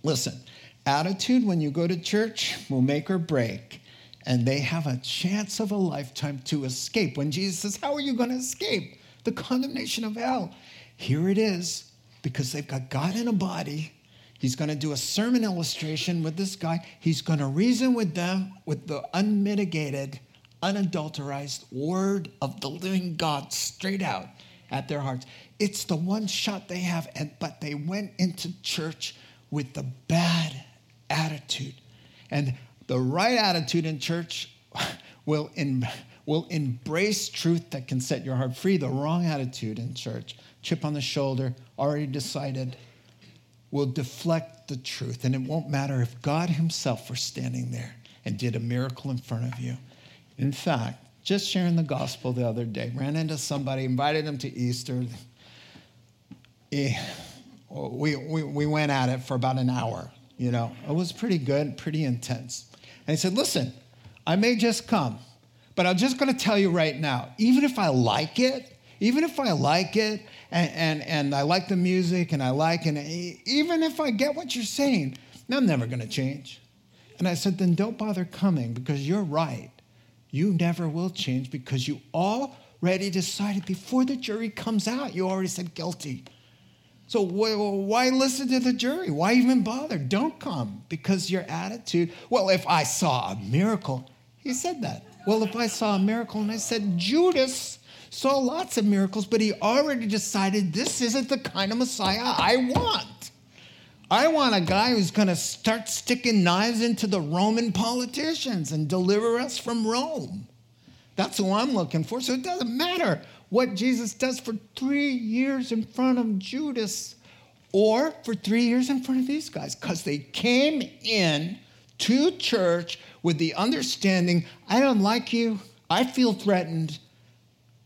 listen, attitude when you go to church will make or break, and they have a chance of a lifetime to escape. When Jesus says, how are you going to escape the condemnation of hell? Here it is, because they've got God in a body. He's going to do a sermon illustration with this guy. He's going to reason with them with the unmitigated, unadulterized word of the living God straight out at their hearts. It's the one shot they have, but they went into church with the bad attitude. And the right attitude in church will embrace truth that can set your heart free. The wrong attitude in church, chip on the shoulder, already decided, will deflect the truth. And it won't matter if God himself were standing there and did a miracle in front of you. In fact, just sharing the gospel the other day, ran into somebody, invited him to Easter. We went at it for about an hour. You know, it was pretty good, pretty intense. And he said, listen, I may just come, but I'm just going to tell you right now, even if I like it, and I like the music, even if I get what you're saying, I'm never going to change. And I said, then don't bother coming because you're right. You never will change because you already decided before the jury comes out, you already said guilty. So why listen to the jury? Why even bother? Don't come because your attitude, well, if I saw a miracle, he said that. Well, if I saw a miracle, and I said, Judas saw lots of miracles, but he already decided this isn't the kind of Messiah I want. I want a guy who's going to start sticking knives into the Roman politicians and deliver us from Rome. That's who I'm looking for. So it doesn't matter what Jesus does for 3 years in front of Judas or for 3 years in front of these guys, because they came in to church with the understanding, I don't like you, I feel threatened,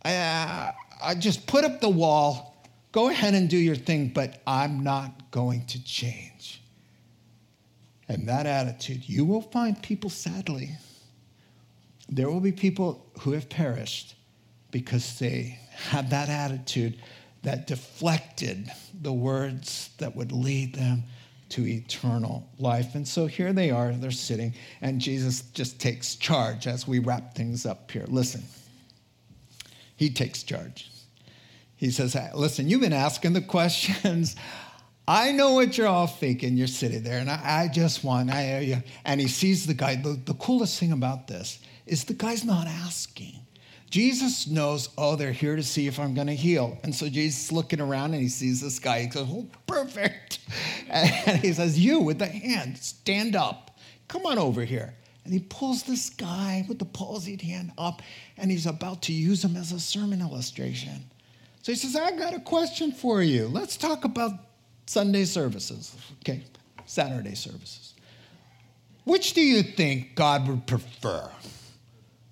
I just put up the wall, go ahead and do your thing, but I'm not going to change. And that attitude, you will find people, sadly, there will be people who have perished because they had that attitude that deflected the words that would lead them to eternal life. And so here they are, they're sitting, and Jesus just takes charge as we wrap things up here. Listen. He takes charge. He says, listen, you've been asking the questions. I know what you're all thinking. You're sitting there, and I just want. And he sees the guy. The coolest thing about this is the guy's not asking. Jesus knows, they're here to see if I'm going to heal. And so Jesus is looking around, and he sees this guy. He goes, perfect. And he says, you with the hand, stand up. Come on over here. And he pulls this guy with the palsied hand up, and he's about to use him as a sermon illustration. So he says, I got a question for you. Let's talk about Sunday services. Okay, Saturday services. Which do you think God would prefer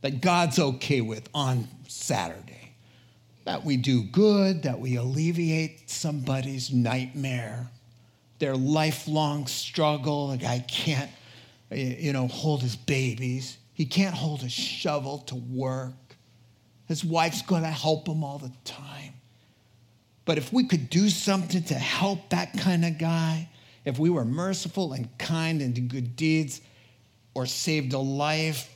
that God's okay with on Saturday? That we do good, that we alleviate somebody's nightmare, their lifelong struggle, like I can't, hold his babies. He can't hold a shovel to work. His wife's going to help him all the time. But if we could do something to help that kind of guy, if we were merciful and kind and did good deeds or saved a life,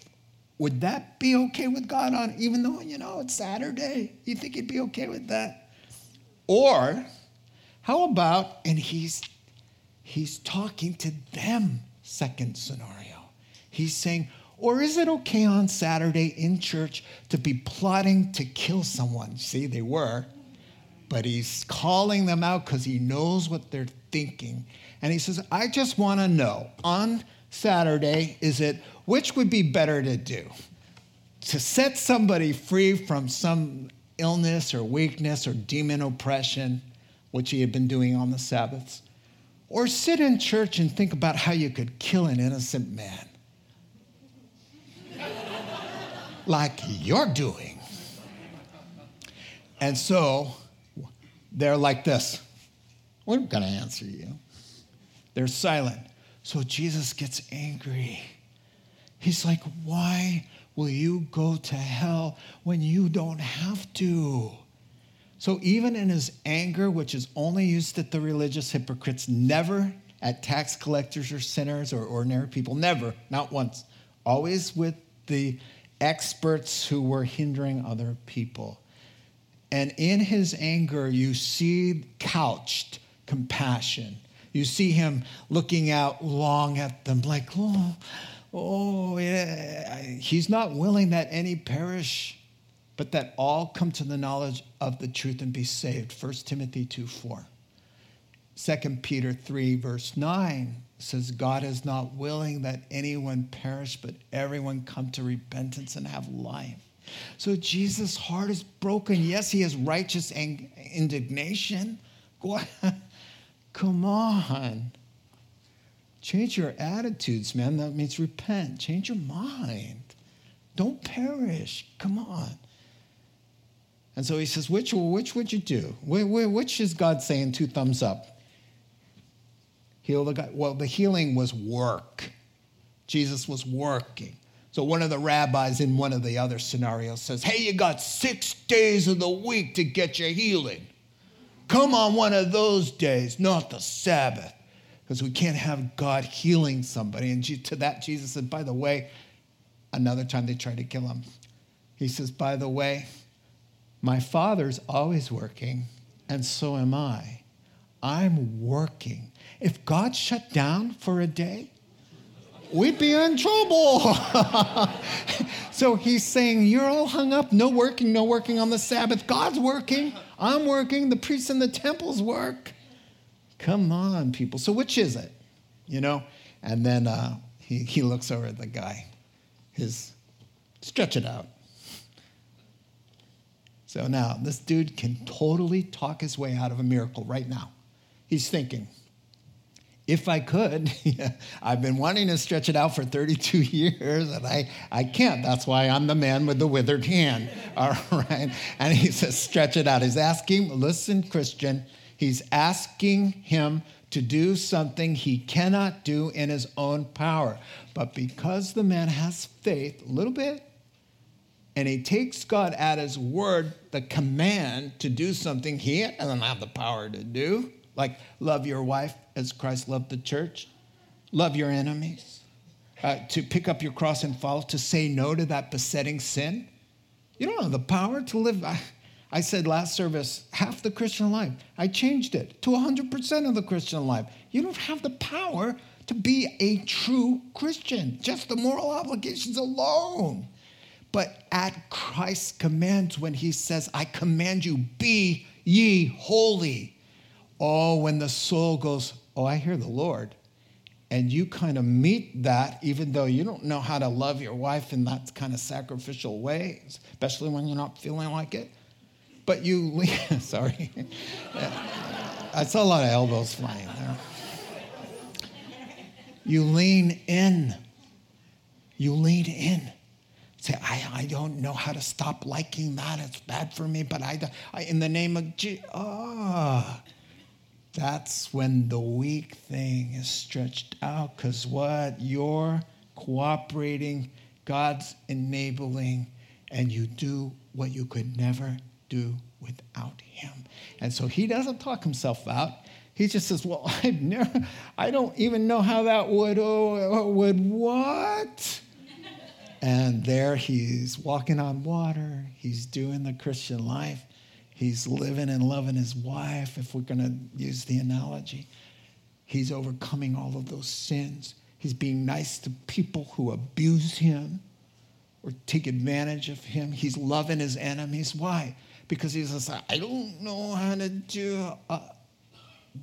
would that be okay with God on, even though, it's Saturday? You think he'd be okay with that? Or how about, and he's talking to them, second scenario. He's saying, or is it okay on Saturday in church to be plotting to kill someone? See, they were. But he's calling them out because he knows what they're thinking. And he says, I just want to know, on Saturday, which would be better to do? To set somebody free from some illness or weakness or demon oppression, which he had been doing on the Sabbaths, or sit in church and think about how you could kill an innocent man like you're doing. And so they're like this. We're not going to answer you. They're silent. So Jesus gets angry. He's like, why will you go to hell when you don't have to? So even in his anger, which is only used at the religious hypocrites, never at tax collectors or sinners or ordinary people, never, not once, always with the experts who were hindering other people. And in his anger, you see couched compassion. You see him looking out long at them like, yeah. He's not willing that any perish, but that all come to the knowledge of the truth and be saved. 1 Timothy 2:4. 2 Peter 3, verse 9 says, God is not willing that anyone perish, but everyone come to repentance and have life. So Jesus' heart is broken. Yes, he has righteous indignation. Come on. Change your attitudes, man. That means repent. Change your mind. Don't perish. Come on. And so he says, which would you do? Which is God saying two thumbs up? Heal the guy. Well, the healing was work. Jesus was working. So one of the rabbis in one of the other scenarios says, hey, you got 6 days of the week to get your healing. Come on one of those days, not the Sabbath. Because we can't have God healing somebody. And to that, Jesus said, by the way, another time they tried to kill him. He says, by the way, my Father's always working, and so am I. I'm working. If God shut down for a day, we'd be in trouble. So he's saying, you're all hung up. No working on the Sabbath. God's working. I'm working. The priests in the temples work. Come on, people. So which is it? And then he looks over at the guy. His stretch it out. So now, this dude can totally talk his way out of a miracle right now. He's thinking, if I could, I've been wanting to stretch it out for 32 years, and I can't. That's why I'm the man with the withered hand, all right? And he says, stretch it out. He's asking, listen, Christian, he's asking him to do something he cannot do in his own power. But because the man has faith, a little bit, and he takes God at his word, the command to do something he doesn't have the power to do, like love your wife as Christ loved the church, love your enemies, to pick up your cross and follow, to say no to that besetting sin. You don't have the power to live. I said last service, half the Christian life. I changed it to 100% of the Christian life. You don't have the power to be a true Christian, just the moral obligations alone. But at Christ's commands, when he says, I command you, be ye holy. Oh, when the soul goes, oh, I hear the Lord. and you kind of meet that, even though you don't know how to love your wife in that kind of sacrificial way, especially when you're not feeling like it. But you lean, sorry. I saw a lot of elbows flying there. You lean in. You lean in. Say, I don't know how to stop liking that. It's bad for me, but I in the name of Jesus. Oh, that's when the weak thing is stretched out, because what? You're cooperating, God's enabling, and you do what you could never do without him. And so he doesn't talk himself out. He just says, well, I don't even know how that would what? And there he's walking on water. He's doing the Christian life. He's living and loving his wife, if we're going to use the analogy. He's overcoming all of those sins. He's being nice to people who abuse him or take advantage of him. He's loving his enemies. Why? Because he says, I don't know how to do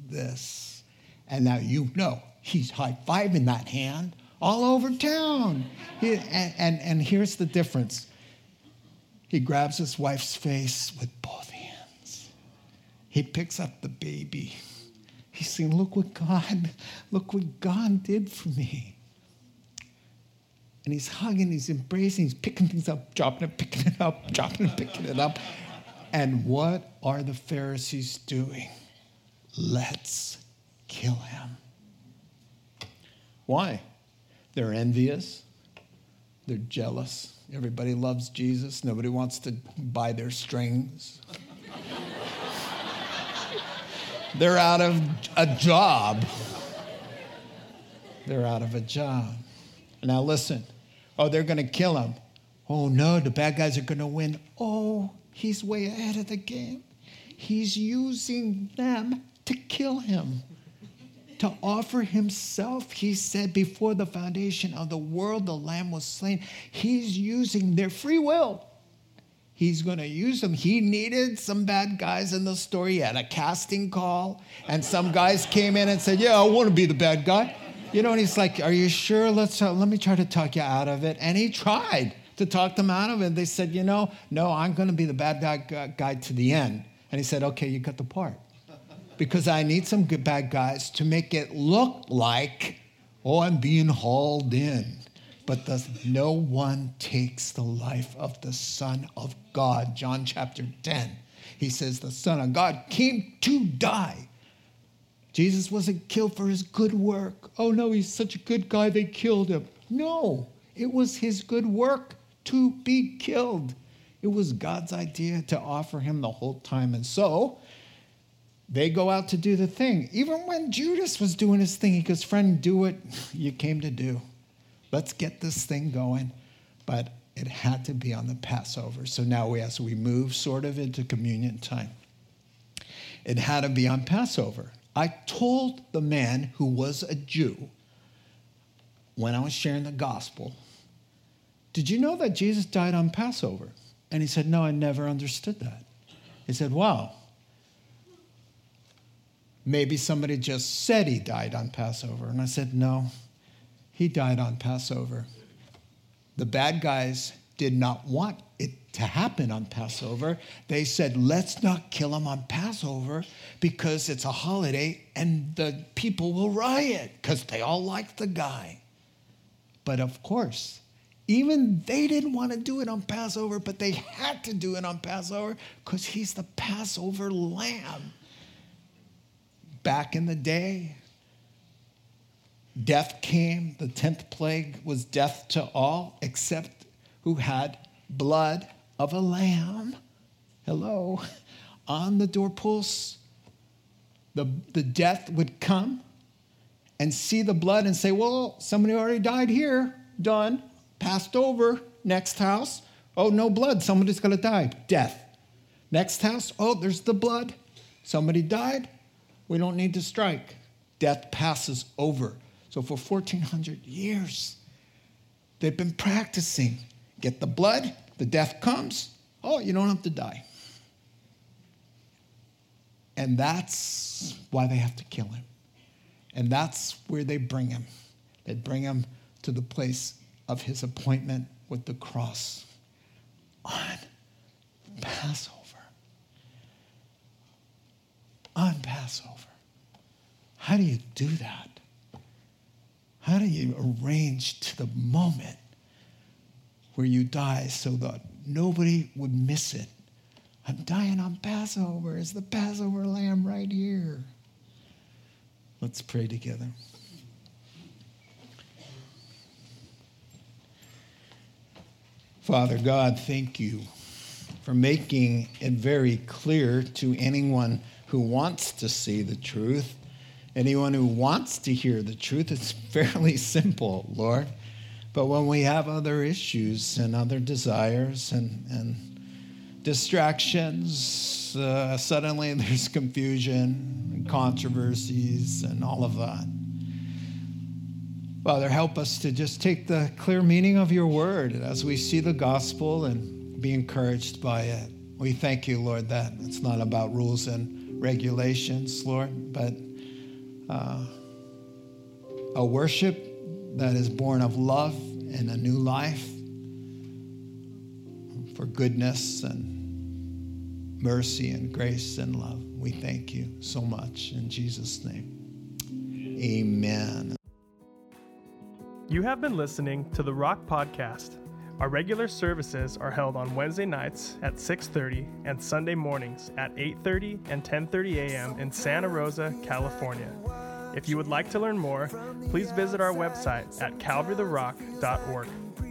this. And now you know he's high-fiving that hand all over town. And here's the difference. He grabs his wife's face with both hands. He picks up the baby. He's saying, look what God did for me. And he's hugging, he's embracing, he's picking things up, dropping it, picking it up, dropping it, picking it up. And what are the Pharisees doing? Let's kill him. Why? They're envious. They're jealous. Everybody loves Jesus. Nobody wants to buy their strings. They're out of a job. They're out of a job. Now listen. Oh, they're going to kill him. Oh, no, the bad guys are going to win. Oh, he's way ahead of the game. He's using them to kill him, to offer himself. He said, before the foundation of the world, the Lamb was slain. He's using their free will. He's going to use them. He needed some bad guys in the story. He had a casting call, and some guys came in and said, yeah, I want to be the bad guy. You know, and he's like, are you sure? Let me try to talk you out of it. And he tried to talk them out of it. They said, you know, no, I'm going to be the bad guy to the end. And he said, okay, you got the part. Because I need some good bad guys to make it look like, oh, I'm being hauled in. But no one takes the life of the Son of God. John chapter 10. He says the Son of God came to die. Jesus wasn't killed for his good work. Oh, no, he's such a good guy, they killed him. No, it was his good work to be killed. It was God's idea to offer him the whole time. And so they go out to do the thing. Even when Judas was doing his thing, he goes, friend, do what you came to do. Let's get this thing going. But it had to be on the Passover. So now we move sort of into communion time. It had to be on Passover. I told the man who was a Jew when I was sharing the gospel, did you know that Jesus died on Passover? And he said, no, I never understood that. He said, wow. Maybe somebody just said he died on Passover. And I said, no, he died on Passover. The bad guys did not want it to happen on Passover. They said, let's not kill him on Passover because it's a holiday and the people will riot because they all like the guy. But of course, even they didn't want to do it on Passover, but they had to do it on Passover because he's the Passover lamb. Back in the day, death came. The 10th plague was death to all except who had blood of a lamb, hello, on the doorposts. The death would come and see the blood and say, well, somebody already died here, done, passed over, next house. Oh, no blood, somebody's going to die, death. Next house, oh, there's the blood, somebody died. We don't need to strike. Death passes over. So for 1,400 years, they've been practicing. Get the blood, the death comes. Oh, you don't have to die. And that's why they have to kill him. And that's where they bring him. They bring him to the place of his appointment with the cross on Passover. On Passover. How do you do that? How do you arrange to the moment where you die so that nobody would miss it? I'm dying on Passover. It's the Passover lamb right here. Let's pray together. Father God, thank you for making it very clear to anyone who wants to see the truth, anyone who wants to hear the truth. It's fairly simple, Lord. But when we have other issues and other desires and distractions, suddenly there's confusion and controversies and all of that. Father, help us to just take the clear meaning of your word as we see the gospel and be encouraged by it. We thank you, Lord, that it's not about rules and regulations, Lord, but a worship that is born of love and a new life for goodness and mercy and grace and love. We thank you so much in Jesus' name. Amen. You have been listening to The Rock Podcast. Our regular services are held on Wednesday nights at 6:30 and Sunday mornings at 8:30 and 10:30 a.m. in Santa Rosa, California. If you would like to learn more, please visit our website at calvarytherock.org.